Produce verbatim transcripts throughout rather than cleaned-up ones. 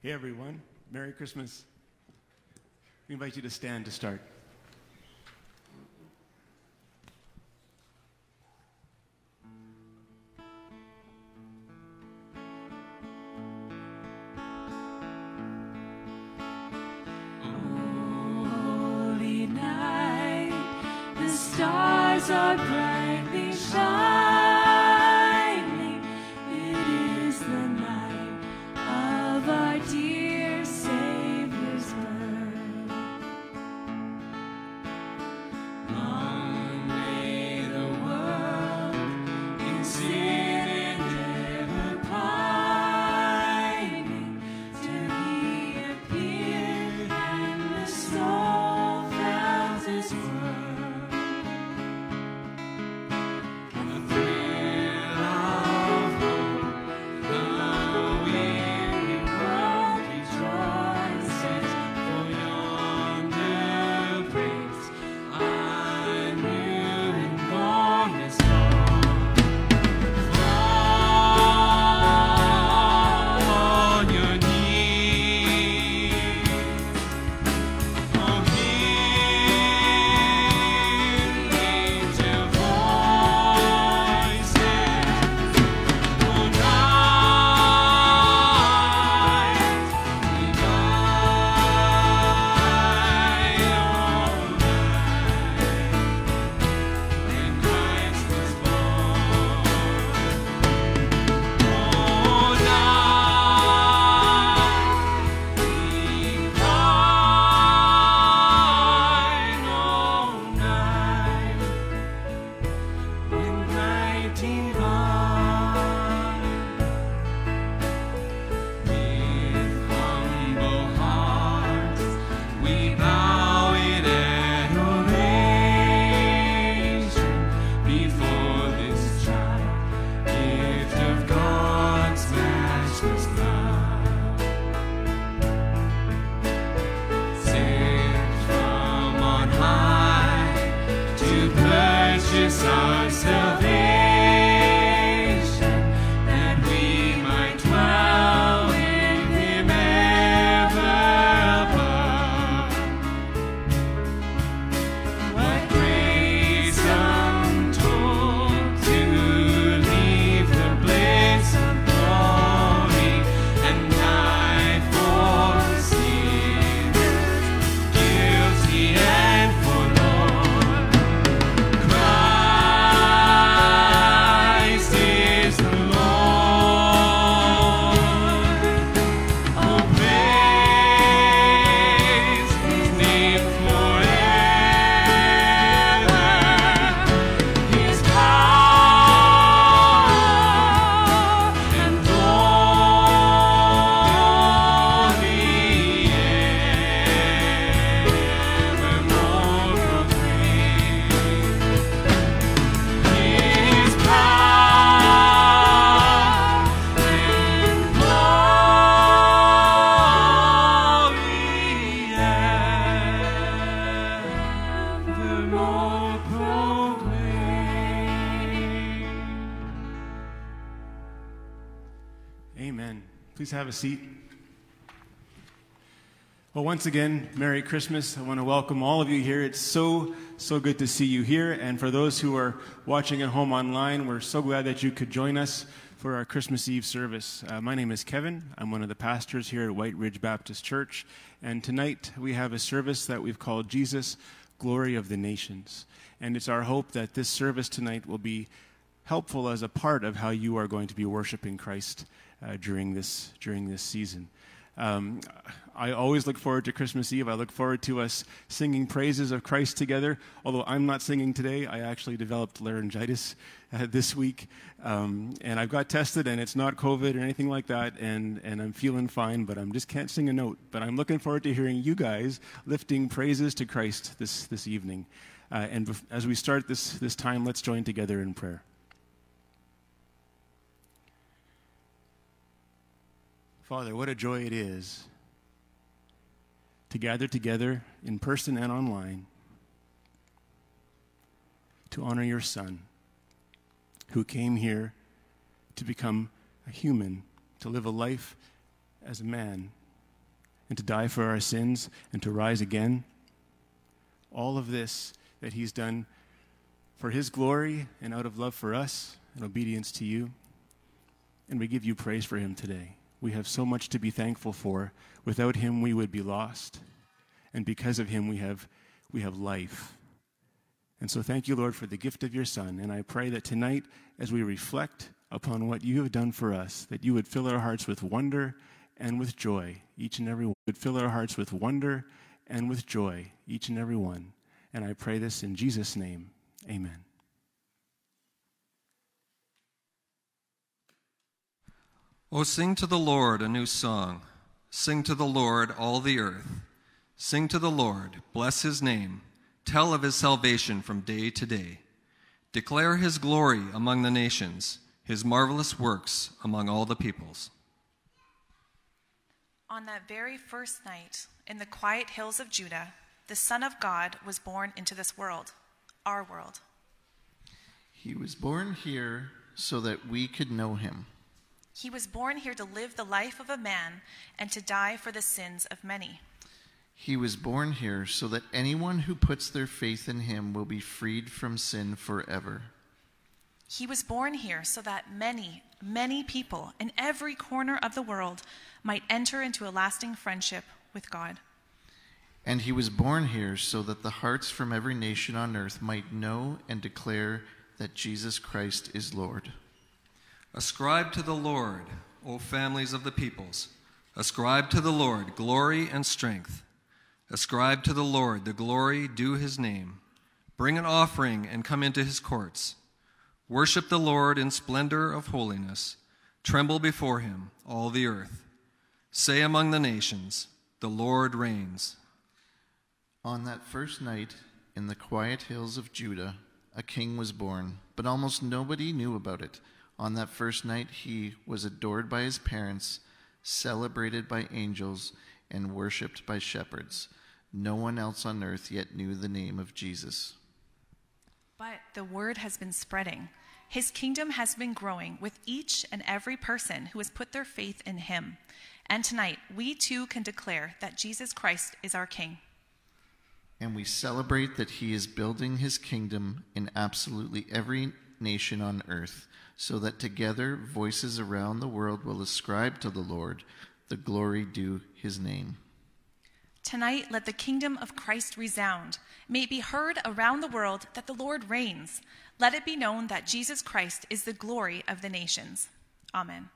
Hey everyone, Merry Christmas. We invite you to stand to start. Please have a seat. Well, once again, Merry Christmas. I want to welcome all of you here. It's so, so good to see you here. And for those who are watching at home online, we're so glad that you could join us for our Christmas Eve service. Uh, my name is Kevin. I'm one of the pastors here at White Ridge Baptist Church. And tonight we have a service that we've called Jesus, Glory of the Nations. And it's our hope that this service tonight will be helpful as a part of how you are going to be worshiping Christ Uh, during this during this season. Um, I always look forward to Christmas Eve. I look forward to us singing praises of Christ together, although I'm not singing today. I actually developed laryngitis uh, this week, um, and I've got tested, and it's not COVID or anything like that, and, and I'm feeling fine, but I just can't sing a note. But I'm looking forward to hearing you guys lifting praises to Christ this, this evening. Uh, and as we start this, this time, let's join together in prayer. Father, what a joy it is to gather together in person and online to honor your Son, who came here to become a human, to live a life as a man, and to die for our sins and to rise again. All of this that he's done for his glory and out of love for us and obedience to you. And we give you praise for him today. We have so much to be thankful for. Without him, we would be lost. And because of him, we have, we have life. And so thank you, Lord, for the gift of your Son. And I pray that tonight, as we reflect upon what you have done for us, that you would fill our hearts with wonder and with joy, each and every one. Would fill our hearts with wonder and with joy, each and every one. And I pray this in Jesus' name. Amen. Oh, sing to the Lord a new song. Sing to the Lord, all the earth. Sing to the Lord, bless his name. Tell of his salvation from day to day. Declare his glory among the nations, his marvelous works among all the peoples. On that very first night, in the quiet hills of Judah, the Son of God was born into this world, our world. He was born here so that we could know him. He was born here to live the life of a man and to die for the sins of many. He was born here so that anyone who puts their faith in him will be freed from sin forever. He was born here so that many, many people in every corner of the world might enter into a lasting friendship with God. And he was born here so that the hearts from every nation on earth might know and declare that Jesus Christ is Lord. Ascribe to the Lord, O families of the peoples. Ascribe to the Lord glory and strength. Ascribe to the Lord the glory due his name. Bring an offering and come into his courts. Worship the Lord in splendor of holiness. Tremble before him, all the earth. Say among the nations, the Lord reigns. On that first night, in the quiet hills of Judah, a king was born, but almost nobody knew about it. On that first night, he was adored by his parents, celebrated by angels, and worshipped by shepherds. No one else on earth yet knew the name of Jesus. But the word has been spreading. His kingdom has been growing with each and every person who has put their faith in him. And tonight, we too can declare that Jesus Christ is our King. And we celebrate that he is building his kingdom in absolutely every nation on earth, so that together voices around the world will ascribe to the Lord the glory due his name. Tonight, let the kingdom of Christ resound. May it be heard around the world that the Lord reigns. Let it be known that Jesus Christ is the glory of the nations. Amen.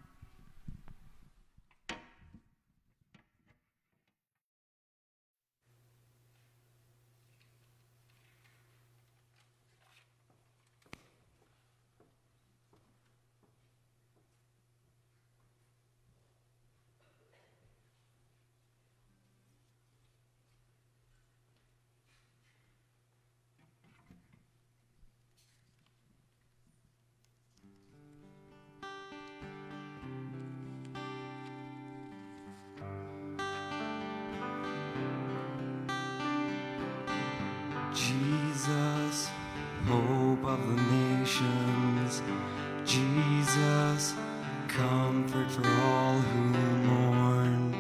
Jesus, hope of the nations, Jesus, comfort for all who mourn.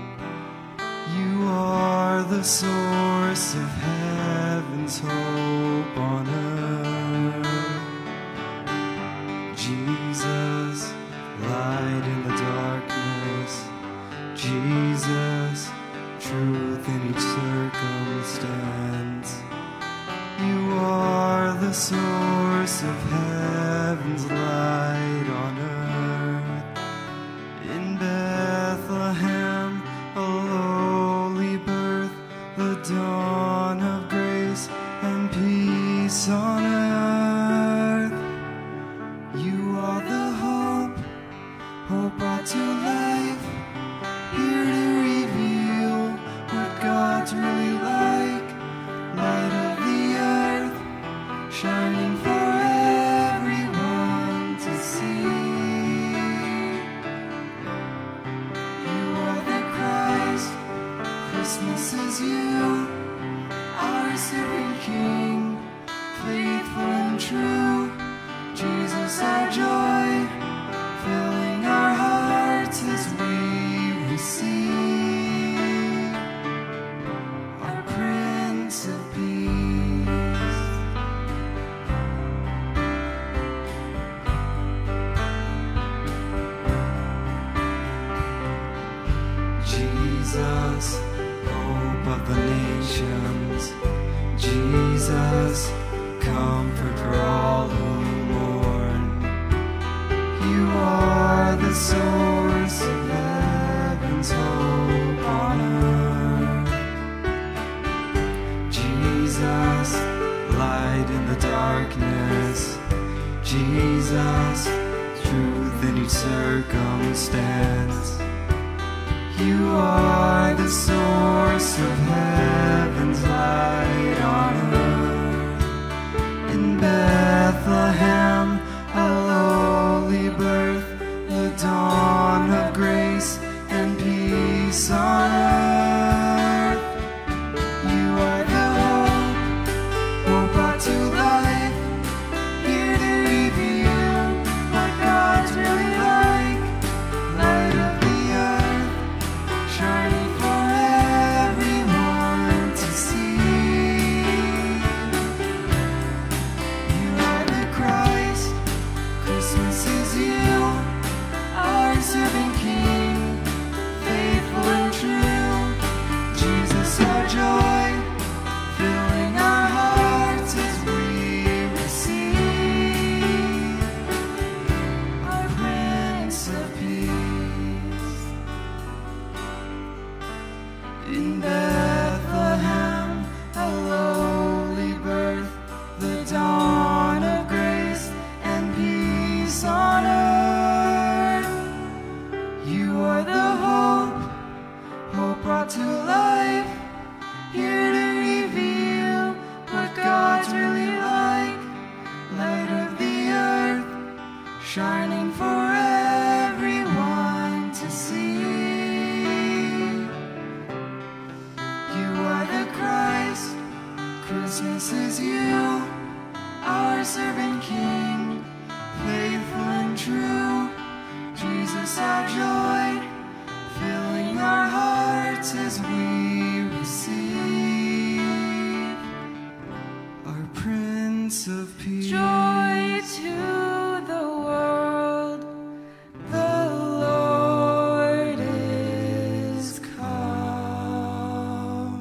You are the source of heaven's hope on earth. Jesus, light in the darkness, Jesus, truth in each circumstance. You are the source of heaven's light on earth. In Bethlehem, a lowly birth, the dawn of grace and peace on earth. You are the hope, hope brought to life, here to reveal what God's really like, light of shining for everyone to see. You are the Christ, Christmas is you, our supreme King, faithful and true. Jesus, our joy, filling our hearts as we receive. nations. Jesus, comforter all who mourn. You are the source of heaven's hope on earth. Jesus, light in the darkness. Jesus, truth in each circumstance. You are the source of heaven's light on earth. In Bethlehem, a lowly birth, the dawn of grace and peace on earth. You are the hope, hope brought to life, here to reveal what God's really like. Light of the earth, shining for everyone to see. You are the Christ, Christmas is you, our serving King, faithful and true. Jesus, our joy, filling our hearts as we receive our Prince of Peace. In Bethlehem, a lowly birth, the dawn of grace and peace on earth. You are the hope, hope brought to life, here to reveal what God's really like. Light of the earth, shining for everyone to see. You are the Christ, Christmas is you, our servant King, faithful and true. Jesus, our joy, filling our hearts as we receive our Prince of Peace. Joy to the world, the Lord is come.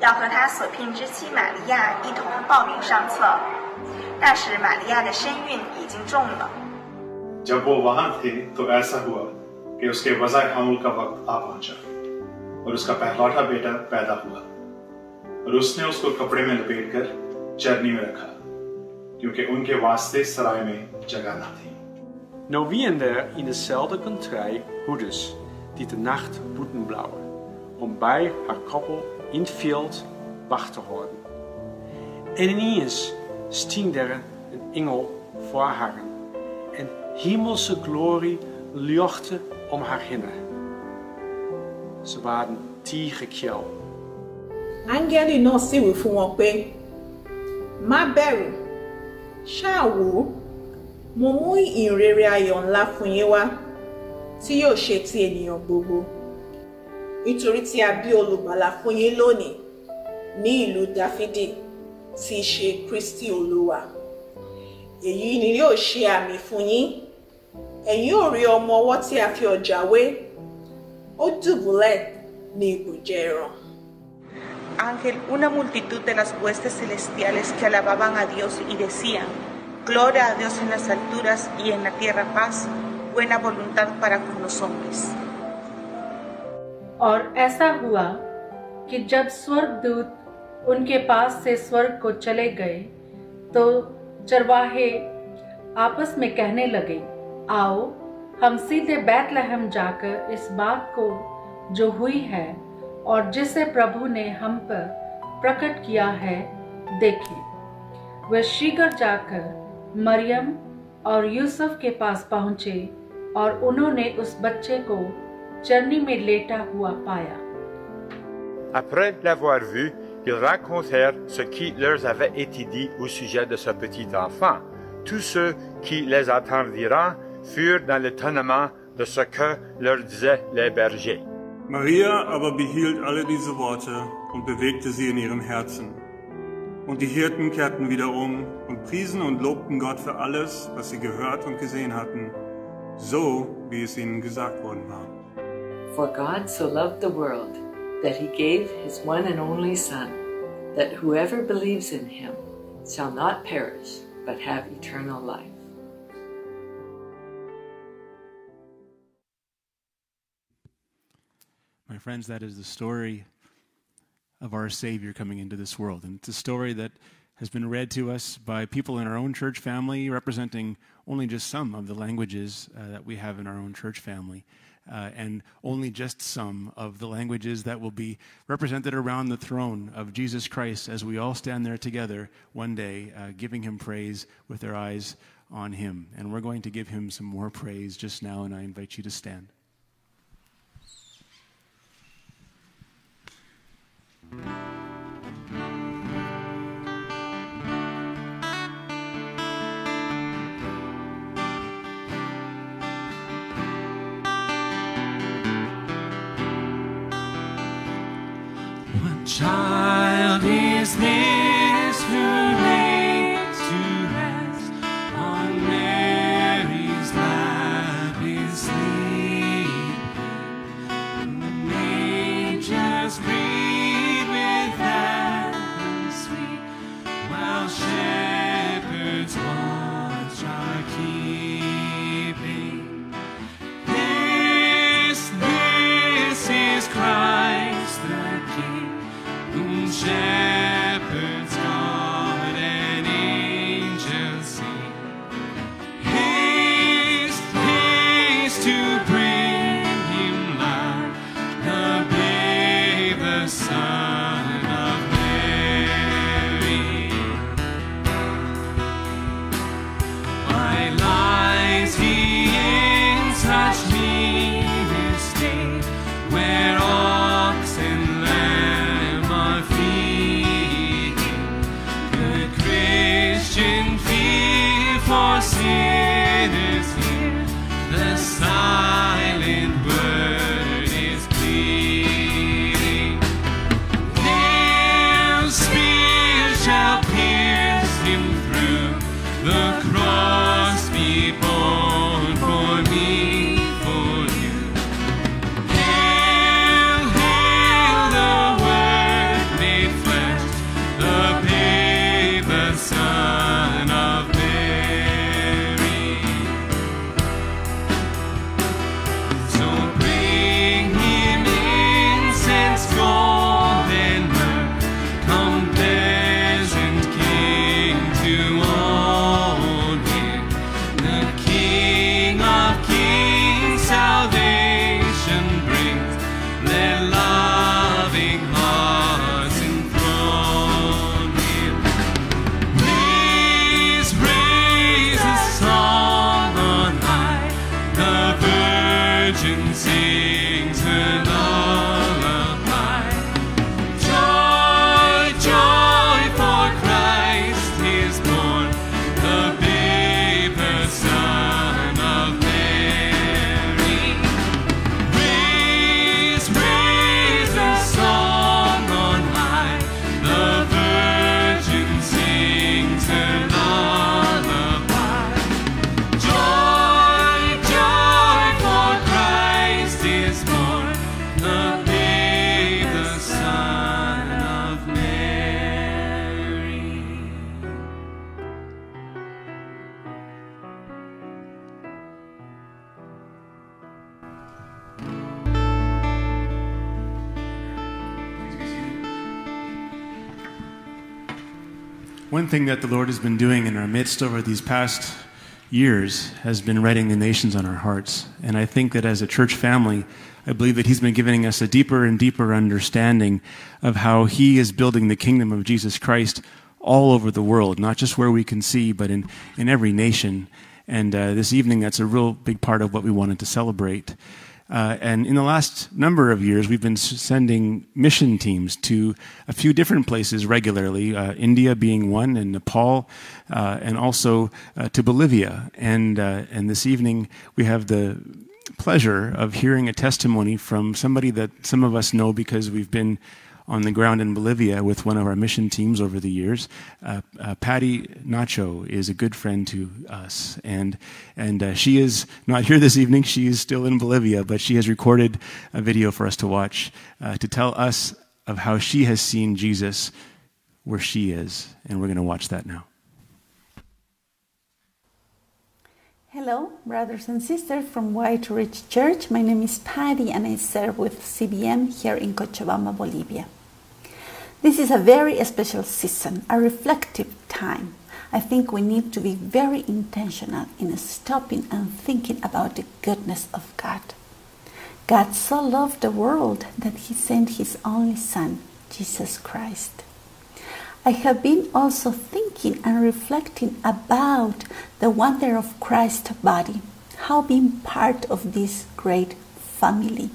要和他所聘之妻玛利亚一同报名上册，那时玛利亚的身孕已经重了。जब वो वहाँ थे तो ऐसा हुआ कि उसके वज़ाय हमल का वक्त आ पहुँचा और उसका पहलौठा बेटा पैदा हुआ और उसने उसको कपड़े में लपेटकर चरनी में रखा क्योंकि उनके वास्ते सराय में जगह न थी। Nou wiende in dezelfde contrij hoeders die de nacht moeten blauwen om bij haar koppel in het veld wacht te houden. En ineens sting er een engel voor haar en hemelse glorie ljochte om haar heen. Ze waren tegengekeerd. Angeli náà sì wí fún wọn pé má bẹ̀rù, ṣáà wò, mo mú ìhìnrere ayọ̀ ńlá fún yín wá tí yóò ṣe ti ènìyàn gbogbo. Nítorí tí a bí olùgbàlà fún yín lónìí ní ìlú Dáfídì tí í ṣe Kristi Olúwa. Èyí ni yóò ṣe àmì fún yín. Ẹ̀yin ò rí ọmọ ọwọ́ tí a fi ọ̀já wé. Ó dùbúlẹ̀ ní ibùjẹ ẹran. Ángel, una multitud de las huestes celestiales que alababan a Dios y decían: Gloria a Dios en las alturas y en la tierra paz, buena voluntad para con los hombres. और ऐसा हुआ कि जब स्वर्गदूत उनके पास से स्वर्ग को चले गए तो चरवाहे आपस में कहने लगे, आओ हम सीधे बैतलहम जाकर इस बात को जो हुई है और जिसे प्रभु ने हम पर प्रकट किया है देखें। वे शीघ्र जाकर मरियम और यूसुफ के पास पहुंचे और उन्होंने उस बच्चे को चरनी में लेटा हुआ पाया। Après l'avoir vu, ils racontèrent ce qui leur avait été dit au sujet de ce petit enfant. Tous ceux qui les entendirent furent dans l'étonnement de ce que leur disaient les bergers. Maria aber behielt alle diese Worte und bewegte sie in ihrem Herzen. Und die Hirten kehrten wieder um und priesen und lobten Gott für alles, was sie gehört und gesehen hatten, so wie es ihnen gesagt worden war. For God so loved the world, that he gave his one and only Son, that whoever believes in him shall not perish, but have eternal life. My friends, that is the story of our Savior coming into this world. And it's a story that has been read to us by people in our own church family, representing only just some of the languages uh, that we have in our own church family. Uh, and only just some of the languages that will be represented around the throne of Jesus Christ as we all stand there together one day, uh, giving him praise with our eyes on him. And we're going to give him some more praise just now, and I invite you to stand. Child is this who laid to rest on Mary's lap is sleep. And the angels greet with heaven sweet, while shepherds watch are keeping. This, this is Christ the King. Shepherds, God, and angels sing. Haste, haste to bring him life, the babe, the Son of Mary. Why lies he in such mean estate, where ox and lamb for sin is here, the silent word is pleading. Their spear shall pierce him through, the cross be borne for me, for you. Hail, hail the word made flesh, the babe, the Son of Mary. One thing that the Lord has been doing in our midst over these past years has been writing the nations on our hearts. And I think that as a church family, I believe that he's been giving us a deeper and deeper understanding of how he is building the kingdom of Jesus Christ all over the world, not just where we can see, but in, in every nation. And uh, this evening, that's a real big part of what we wanted to celebrate. Uh, and in the last number of years, we've been sending mission teams to a few different places regularly, uh, India being one, and Nepal, uh, and also uh, to Bolivia. And, uh, and this evening, we have the pleasure of hearing a testimony from somebody that some of us know because we've been on the ground in Bolivia with one of our mission teams over the years. Uh, uh, Patty Nacho is a good friend to us, and and uh, she is not here this evening. She is still in Bolivia, but she has recorded a video for us to watch uh, to tell us of how she has seen Jesus where she is, and we're going to watch that now. Hello, brothers and sisters from White Ridge Church. My name is Patty, and I serve with C B M here in Cochabamba, Bolivia. This is a very special season, a reflective time. I think we need to be very intentional in stopping and thinking about the goodness of God. God so loved the world that He sent His only Son, Jesus Christ. I have been also thinking and reflecting about the wonder of Christ's body, how being part of this great family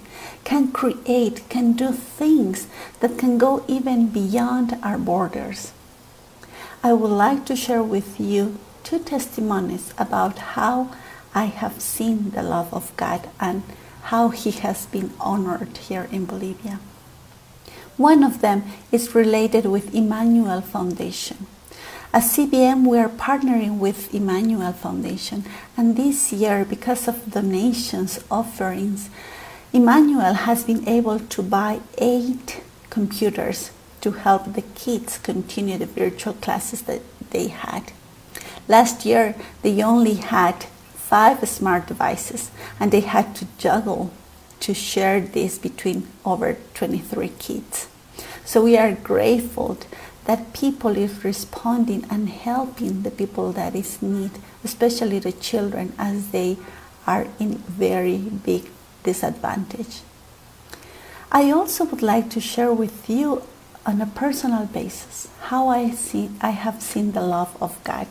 can create, can do things that can go even beyond our borders. I would like to share with you two testimonies about how I have seen the love of God and how He has been honored here in Bolivia. One of them is related with Emmanuel Foundation. At C B M, we are partnering with Emmanuel Foundation, and this year, because of donations, offerings, Emmanuel has been able to buy eight computers to help the kids continue the virtual classes that they had. Last year, they only had five smart devices, and they had to juggle to share this between over twenty-three kids. So we are grateful that people is responding and helping the people that is need, especially the children, as they are in very big disadvantage. I also would like to share with you on a personal basis how I see I have seen the love of God.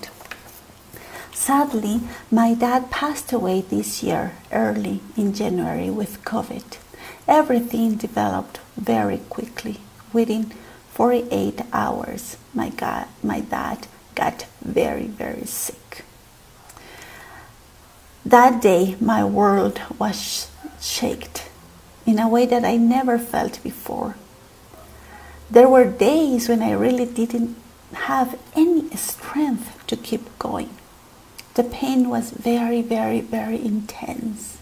Sadly, my dad passed away this year, early in January, with COVID. Everything developed very quickly. Within forty-eight hours, my, God, my dad got very, very sick. That day, my world was shaken in a way that I never felt before. There were days when I really didn't have any strength to keep going. The pain was very, very, very intense.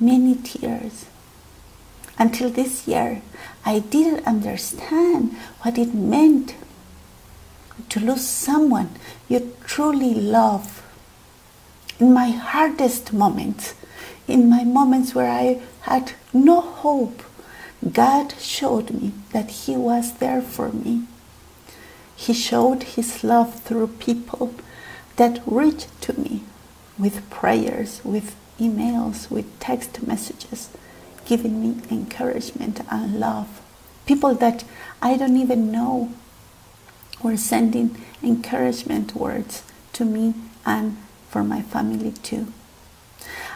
Many tears. Until this year, I didn't understand what it meant to lose someone you truly love. In my hardest moments, in my moments where I had no hope, God showed me that He was there for me. He showed His love through people that reached to me with prayers, with emails, with text messages, giving me encouragement and love. People that I don't even know were sending encouragement words to me and for my family too.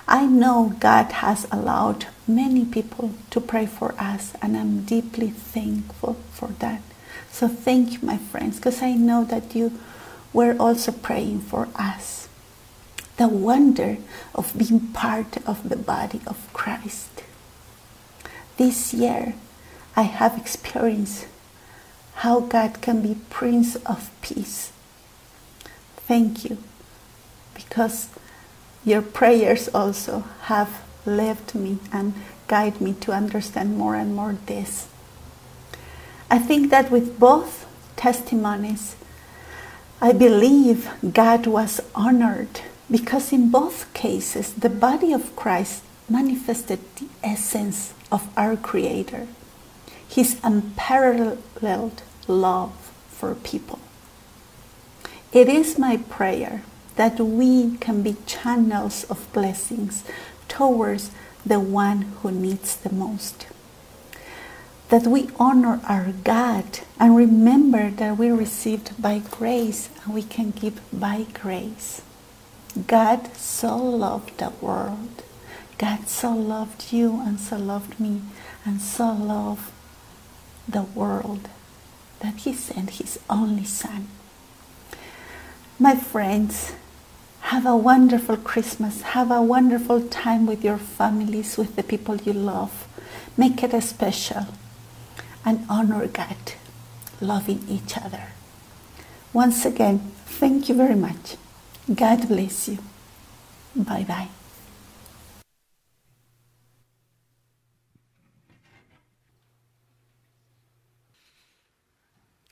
I know God has allowed many people to pray for us, and I'm deeply thankful for that. So thank you, my friends, because I know that you were also praying for us. The wonder of being part of the body of Christ. This year, I have experienced how God can be Prince of Peace. Thank you, because your prayers also have led me and guided me to understand more and more this. I think that with both testimonies, I believe God was honored, because in both cases, the body of Christ manifested the essence of our Creator, His unparalleled love for people. It is my prayer that we can be channels of blessings towards the one who needs the most. That we honor our God and remember that we received by grace and we can give by grace. God so loved the world. God so loved you and so loved me and so loved the world that he sent his only son. My friends, have a wonderful Christmas. Have a wonderful time with your families, with the people you love. Make it a special and honor God, loving each other. Once again, thank you very much. God bless you. Bye-bye.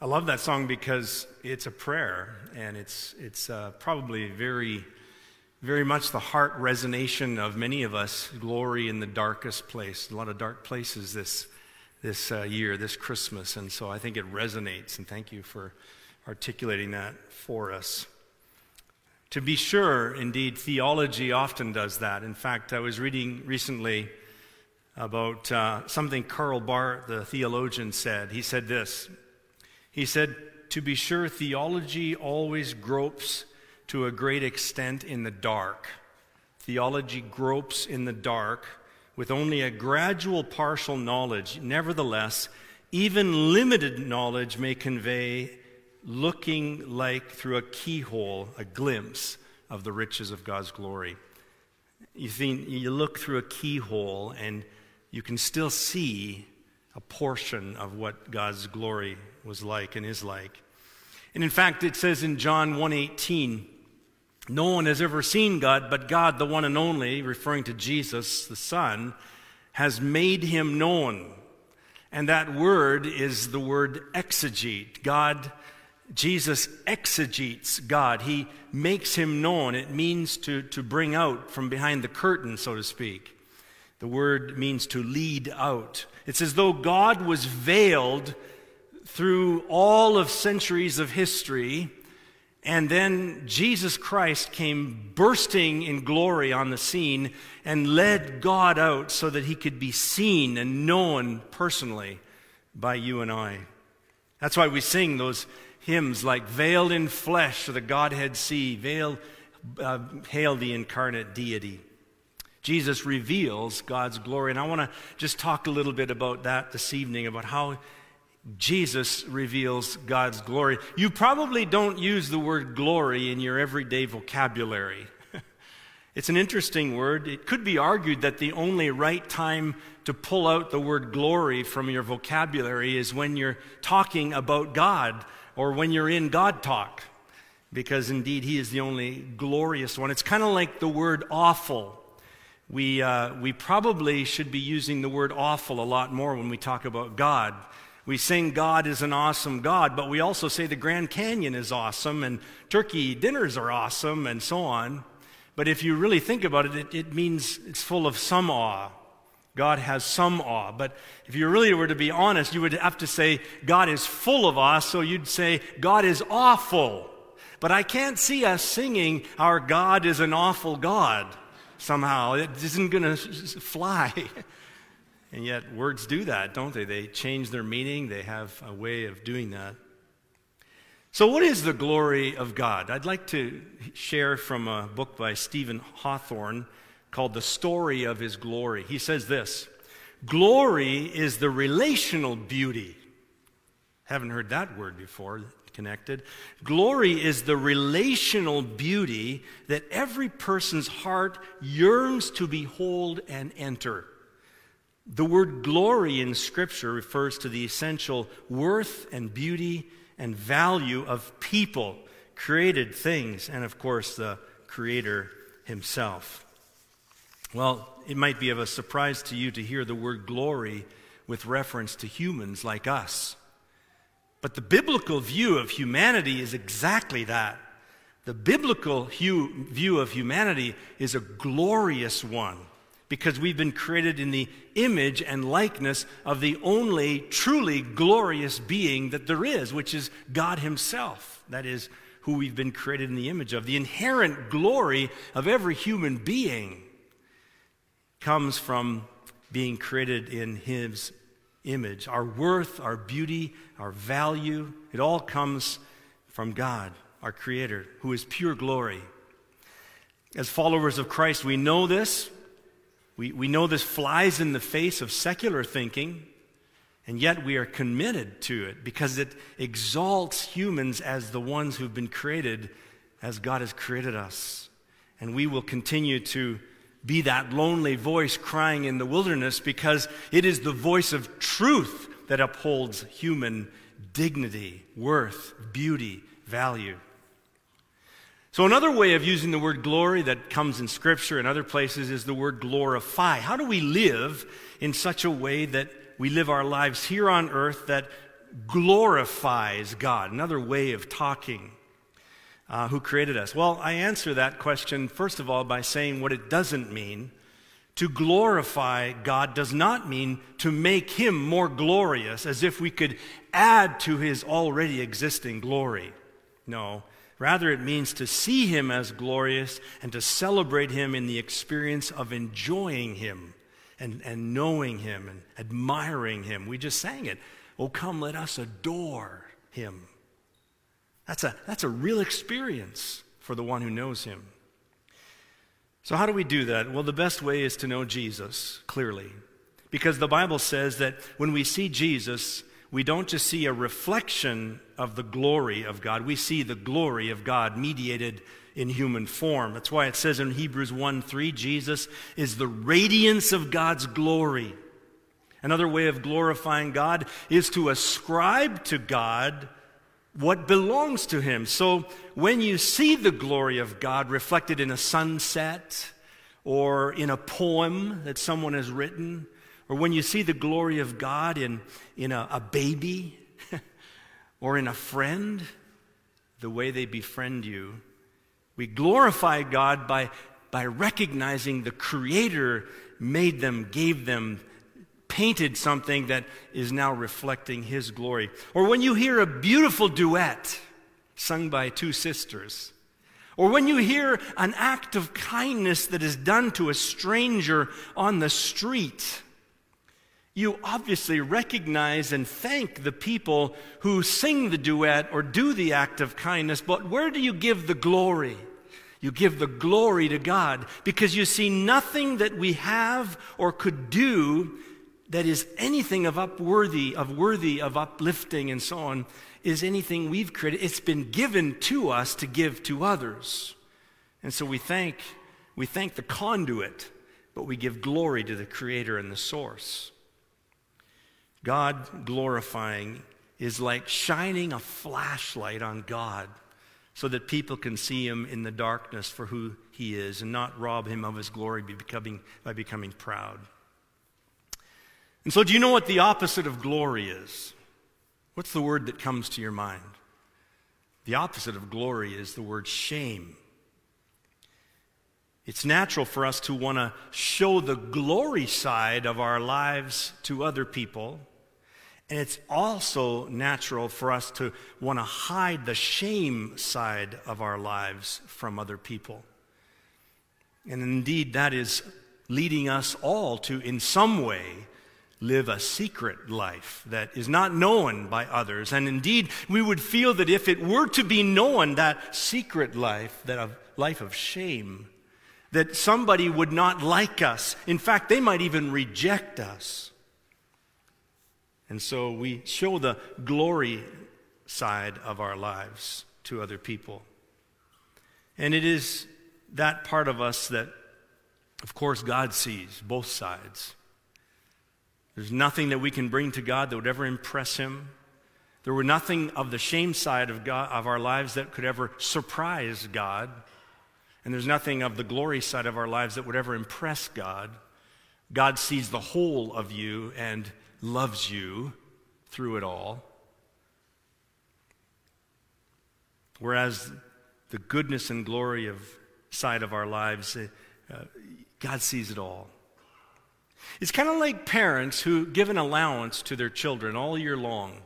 I love that song because it's a prayer, and it's, it's uh, probably very, very much the heart resonation of many of us, glory in the darkest place. A lot of dark places this, this uh, year, this Christmas, and so I think it resonates, and thank you for articulating that for us. To be sure, indeed, theology often does that. In fact, I was reading recently about uh, something Karl Barth, the theologian, said. He said this. He said, to be sure, theology always gropes to a great extent in the dark. Theology gropes in the dark with only a gradual partial knowledge. Nevertheless, even limited knowledge may convey, looking like through a keyhole, a glimpse of the riches of God's glory. You think, you look through a keyhole and you can still see a portion of what God's glory is. Was like and is like. And in fact, it says in John one eighteen, no one has ever seen God, but God, the one and only, referring to Jesus, the Son, has made him known. And that word is the word exegete. God, Jesus exegetes God. He makes him known. It means to, to bring out from behind the curtain, so to speak. The word means to lead out. It's as though God was veiled through all of centuries of history, and then Jesus Christ came bursting in glory on the scene and led God out so that he could be seen and known personally by you and I. That's why we sing those hymns like Veiled in Flesh, or the Godhead See, Veil, uh, Hail the Incarnate Deity. Jesus reveals God's glory, and I want to just talk a little bit about that this evening, about how Jesus reveals God's glory. You probably don't use the word glory in your everyday vocabulary. It's an interesting word. It could be argued that the only right time to pull out the word glory from your vocabulary is when you're talking about God or when you're in God talk, because indeed He is the only glorious one. It's kind of like the word awful. We, uh, we probably should be using the word awful a lot more when we talk about God. We sing God is an awesome God, but we also say the Grand Canyon is awesome and turkey dinners are awesome and so on. But if you really think about it, it, it means it's full of some awe. God has some awe. But if you really were to be honest, you would have to say God is full of awe, so you'd say God is awful. But I can't see us singing our God is an awful God somehow. It isn't going to fly. And yet words do that, don't they? They change their meaning. They have a way of doing that. So what is the glory of God? I'd like to share from a book by Stephen Hawthorne called The Story of His Glory. He says this, glory is the relational beauty. Haven't heard that word before, connected. Glory is the relational beauty that every person's heart yearns to behold and enter. The word glory in Scripture refers to the essential worth and beauty and value of people, created things, and of course the Creator Himself. Well, it might be of a surprise to you to hear the word glory with reference to humans like us. But the biblical view of humanity is exactly that. The biblical view of humanity is a glorious one, because we've been created in the image and likeness of the only truly glorious being that there is, which is God Himself. That is who we've been created in the image of. The inherent glory of every human being comes from being created in His image. Our worth, our beauty, our value, it all comes from God, our Creator, who is pure glory. As followers of Christ, we know this. We, we know this flies in the face of secular thinking, and yet we are committed to it because it exalts humans as the ones who've been created as God has created us. And we will continue to be that lonely voice crying in the wilderness because it is the voice of truth that upholds human dignity, worth, beauty, value. So another way of using the word glory that comes in Scripture and other places is the word glorify. How do we live in such a way that we live our lives here on earth that glorifies God? Another way of talking. Uh, who created us? Well, I answer that question, first of all, by saying what it doesn't mean. To glorify God does not mean to make Him more glorious, as if we could add to His already existing glory. No. Rather, it means to see Him as glorious and to celebrate Him in the experience of enjoying Him. And, and knowing Him and admiring Him. We just sang it. Oh, come, let us adore Him. That's a, that's a real experience for the one who knows Him. So how do we do that? Well, the best way is to know Jesus, clearly. Because the Bible says that when we see Jesus, we don't just see a reflection of the glory of God. We see the glory of God mediated in human form. That's why it says in Hebrews one three, Jesus is the radiance of God's glory. Another way of glorifying God is to ascribe to God what belongs to Him. So when you see the glory of God reflected in a sunset or in a poem that someone has written, or when you see the glory of God in, in a, a baby or in a friend, the way they befriend you, we glorify God by, by recognizing the Creator made them, gave them, painted something that is now reflecting His glory. Or when you hear a beautiful duet sung by two sisters. Or when you hear an act of kindness that is done to a stranger on the street. You obviously recognize and thank the people who sing the duet or do the act of kindness, but where do you give the glory? You give the glory to God, because you see nothing that we have or could do that is anything of upworthy, of worthy, of uplifting, and so on, is anything we've created. It's been given to us to give to others. And so we thank, we thank the conduit, but we give glory to the Creator and the source. God glorifying is like shining a flashlight on God, so that people can see Him in the darkness for who He is and not rob Him of His glory by becoming, by becoming proud. And so do you know what the opposite of glory is? What's the word that comes to your mind? The opposite of glory is the word shame. It's natural for us to want to show the glory side of our lives to other people. And it's also natural for us to want to hide the shame side of our lives from other people. And indeed, that is leading us all to, in some way, live a secret life that is not known by others. And indeed, we would feel that if it were to be known, that secret life, that life of shame, that somebody would not like us. In fact, they might even reject us. And so we show the glory side of our lives to other people. And it is that part of us that, of course, God sees both sides. There's nothing that we can bring to God that would ever impress Him. There were nothing of the shame side of, God, of our lives that could ever surprise God. And there's nothing of the glory side of our lives that would ever impress God. God sees the whole of you and loves you through it all. Whereas the goodness and glory of side of our lives, uh, God sees it all. It's kind of like parents who give an allowance to their children all year long.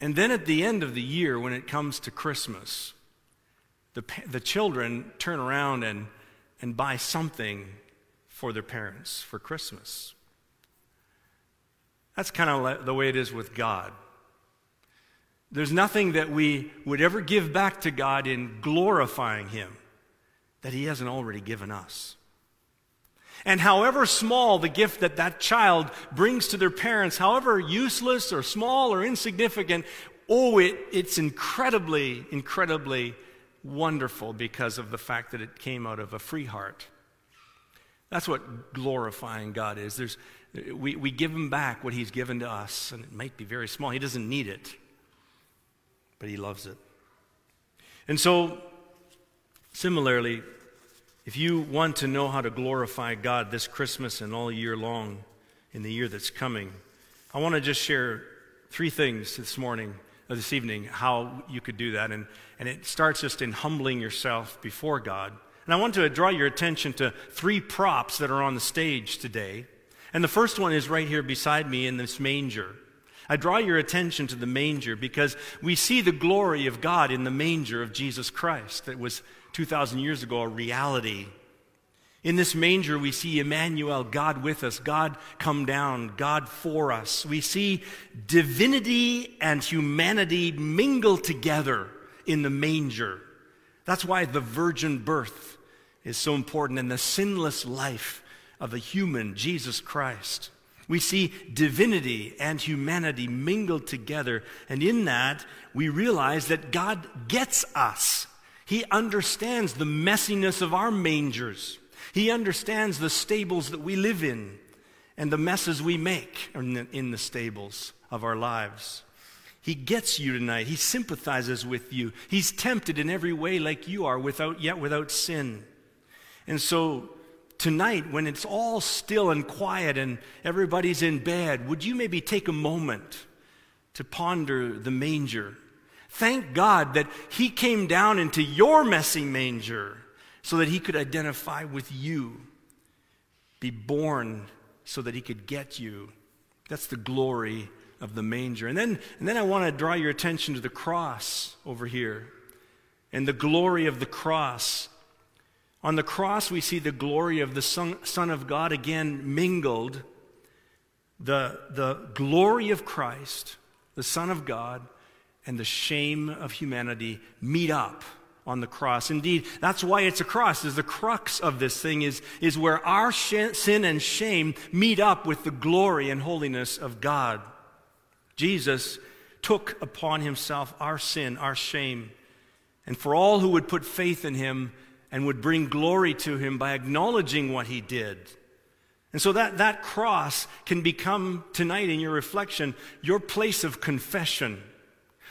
And then at the end of the year, when it comes to Christmas, the, the children turn around and, and buy something for their parents for Christmas. That's kind of the way it is with God. There's nothing that we would ever give back to God in glorifying Him that He hasn't already given us. And however small the gift that that child brings to their parents, however useless or small or insignificant, oh, it, it's incredibly, incredibly wonderful because of the fact that it came out of a free heart. That's what glorifying God is. There's, we, we give Him back what He's given to us, and it might be very small. He doesn't need it, but He loves it. And so, similarly, if you want to know how to glorify God this Christmas and all year long in the year that's coming, I want to just share three things this morning, or this evening, how you could do that. And, and it starts just in humbling yourself before God. And I want to draw your attention to three props that are on the stage today. And the first one is right here beside me in this manger. I draw your attention to the manger because we see the glory of God in the manger of Jesus Christ that was two thousand years ago a reality. In this manger we see Emmanuel, God with us, God come down, God for us. We see divinity and humanity mingle together in the manger. That's why the virgin birth is so important and the sinless life of a human, Jesus Christ. We see divinity and humanity mingled together, and in that we realize that God gets us. He understands the messiness of our mangers. He understands the stables that we live in and the messes we make in the, in the stables of our lives. He gets you tonight. He sympathizes with you. He's tempted in every way like you are, without, yet without sin. And so tonight, when it's all still and quiet and everybody's in bed, would you maybe take a moment to ponder the manger? Thank God that He came down into your messy manger so that He could identify with you, be born so that He could get you. That's the glory of the manger. And then, and then I want to draw your attention to the cross over here and the glory of the cross. On the cross, we see the glory of the Son, Son of God again mingled. The, the glory of Christ, the Son of God, and the shame of humanity meet up on the cross. Indeed, that's why it's a cross. Is the crux of this thing is, is where our sin and shame meet up with the glory and holiness of God. Jesus took upon Himself our sin, our shame, and for all who would put faith in Him and would bring glory to Him by acknowledging what He did. And so that, that cross can become tonight in your reflection your place of confession,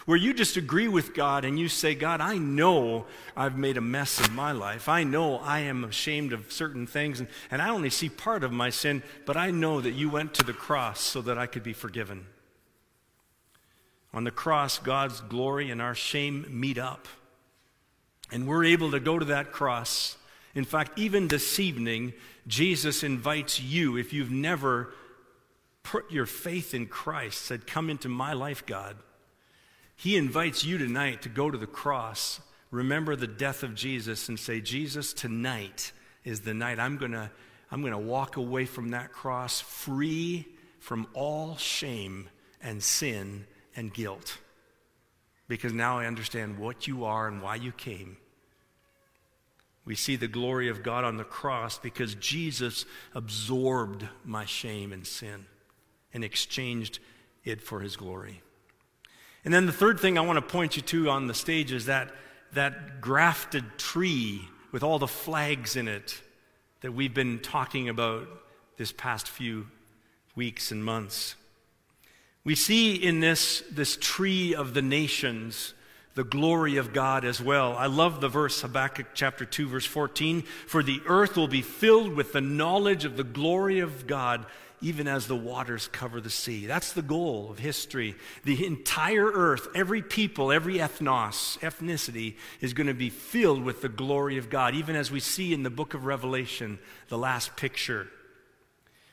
where you just agree with God and you say, God, I know I've made a mess of my life. I know I am ashamed of certain things, and, and I only see part of my sin, but I know that You went to the cross so that I could be forgiven. On the cross, God's glory and our shame meet up. And we're able to go to that cross. In fact, even this evening, Jesus invites you, if you've never put your faith in Christ, said, come into my life, God. He invites you tonight to go to the cross, remember the death of Jesus, and say, Jesus, tonight is the night I'm going to I'm going to walk away from that cross free from all shame and sin and guilt, because now I understand what You are and why You came. We see the glory of God on the cross because Jesus absorbed my shame and sin and exchanged it for His glory. And then the third thing I want to point you to on the stage is that, that grafted tree with all the flags in it that we've been talking about this past few weeks and months. We see in this, this tree of the nations the glory of God as well. I love the verse, Habakkuk chapter two, verse fourteen, for the earth will be filled with the knowledge of the glory of God, even as the waters cover the sea. That's the goal of history. The entire earth, every people, every ethnos, ethnicity, is going to be filled with the glory of God, even as we see in the book of Revelation, the last picture.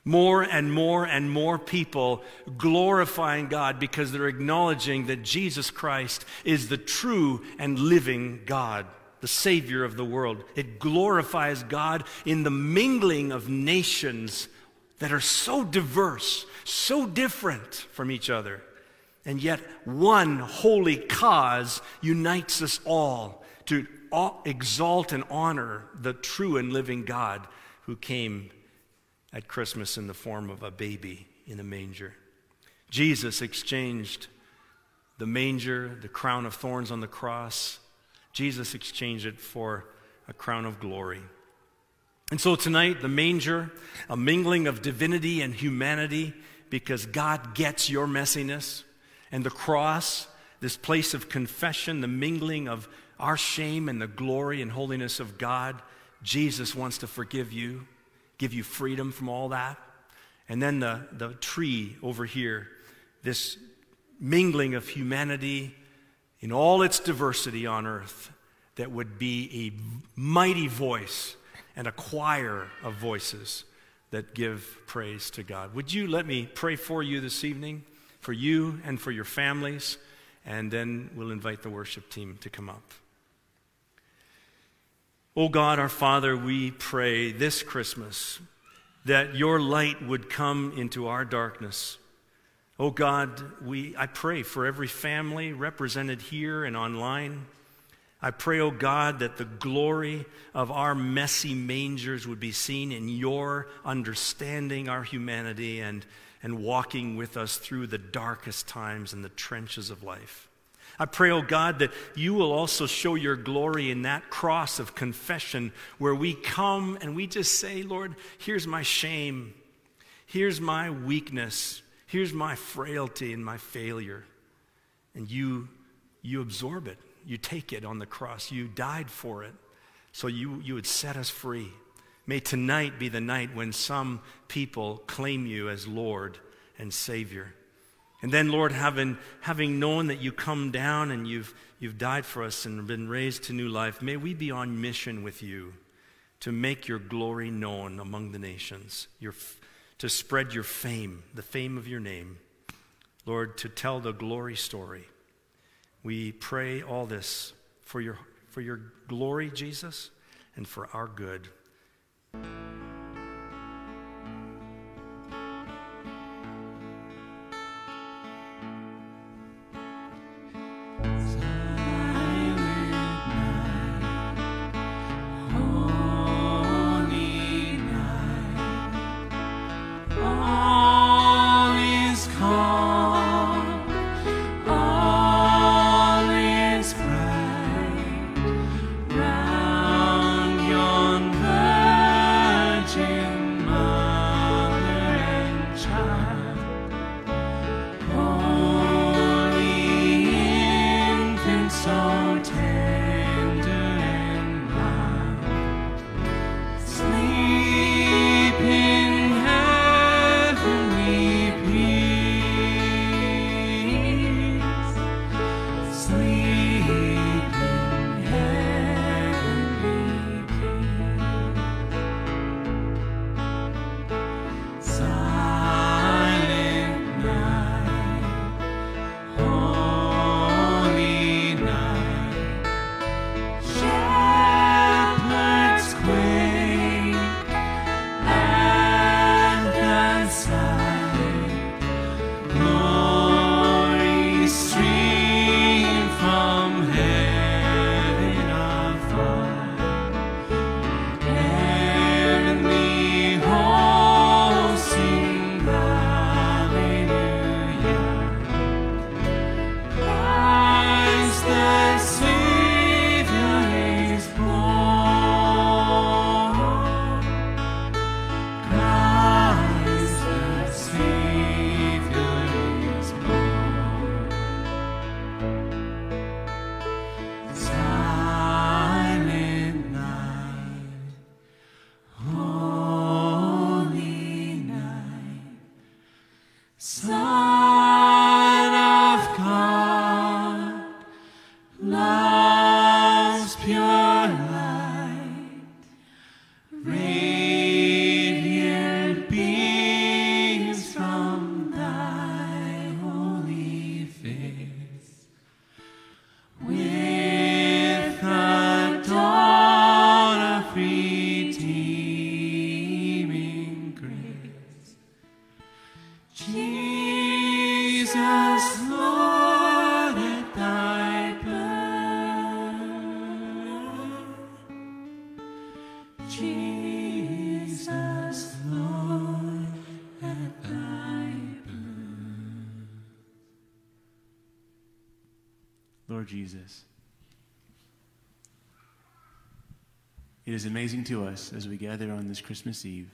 more and more and more people glorifying God because they're acknowledging that Jesus Christ is the true and living God, the Savior of the world. It glorifies God in the mingling of nations that are so diverse, so different from each other. And yet one holy cause unites us all to exalt and honor the true and living God who came at Christmas in the form of a baby in a manger. Jesus exchanged the manger, the crown of thorns on the cross. Jesus exchanged it for a crown of glory. And so tonight, the manger, a mingling of divinity and humanity, because God gets your messiness. And the cross, this place of confession, the mingling of our shame and the glory and holiness of God. Jesus wants to forgive you, give you freedom from all that. And then the, the tree over here, this mingling of humanity in all its diversity on earth that would be a mighty voice and a choir of voices that give praise to God. Would you let me pray for you this evening, for you and for your families, and then we'll invite the worship team to come up. Oh God, our Father, we pray this Christmas that your light would come into our darkness. Oh God, we, I pray for every family represented here and online. I pray, oh God, that the glory of our messy mangers would be seen in your understanding our humanity and and walking with us through the darkest times and the trenches of life. I pray, oh God, that you will also show your glory in that cross of confession where we come and we just say, Lord, here's my shame, here's my weakness, here's my frailty and my failure. And you, you absorb it, you take it on the cross, you died for it, so you, you would set us free. May tonight be the night when some people claim you as Lord and Savior. And then, Lord, having, having known that you come down and you've, you've died for us and been raised to new life, may we be on mission with you to make your glory known among the nations, your, to spread your fame, the fame of your name, Lord, to tell the glory story. We pray all this for your, for your glory, Jesus, and for our good. All is pride round yon Jesus. It is amazing to us as we gather on this Christmas Eve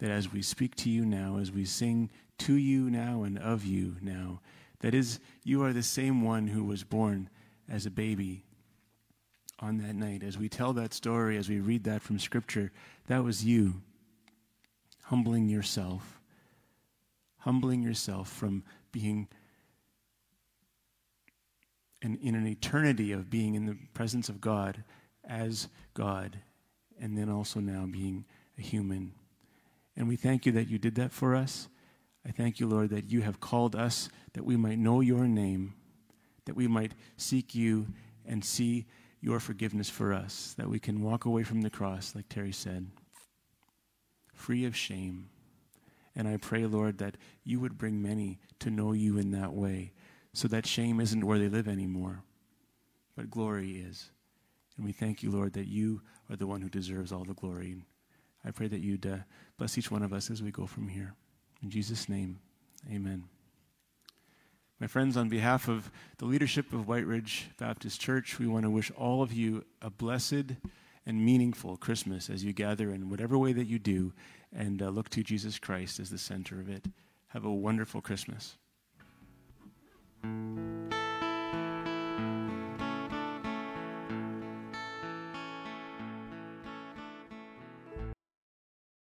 that as we speak to you now, as we sing to you now and of you now, that is, you are the same one who was born as a baby on that night. As we tell that story, as we read that from Scripture, that was you humbling yourself, humbling yourself from being and in an eternity of being in the presence of God as God, and then also now being a human. And we thank you that you did that for us. I thank you, Lord, that you have called us that we might know your name, that we might seek you and see your forgiveness for us, that we can walk away from the cross, like Terry said, free of shame. And I pray, Lord, that you would bring many to know you in that way, so that shame isn't where they live anymore, but glory is. And we thank you, Lord, that you are the one who deserves all the glory. And I pray that you'd uh, bless each one of us as we go from here. In Jesus' name, amen. My friends, on behalf of the leadership of White Ridge Baptist Church, we want to wish all of you a blessed and meaningful Christmas as you gather in whatever way that you do, and uh, look to Jesus Christ as the center of it. Have a wonderful Christmas. Thank you.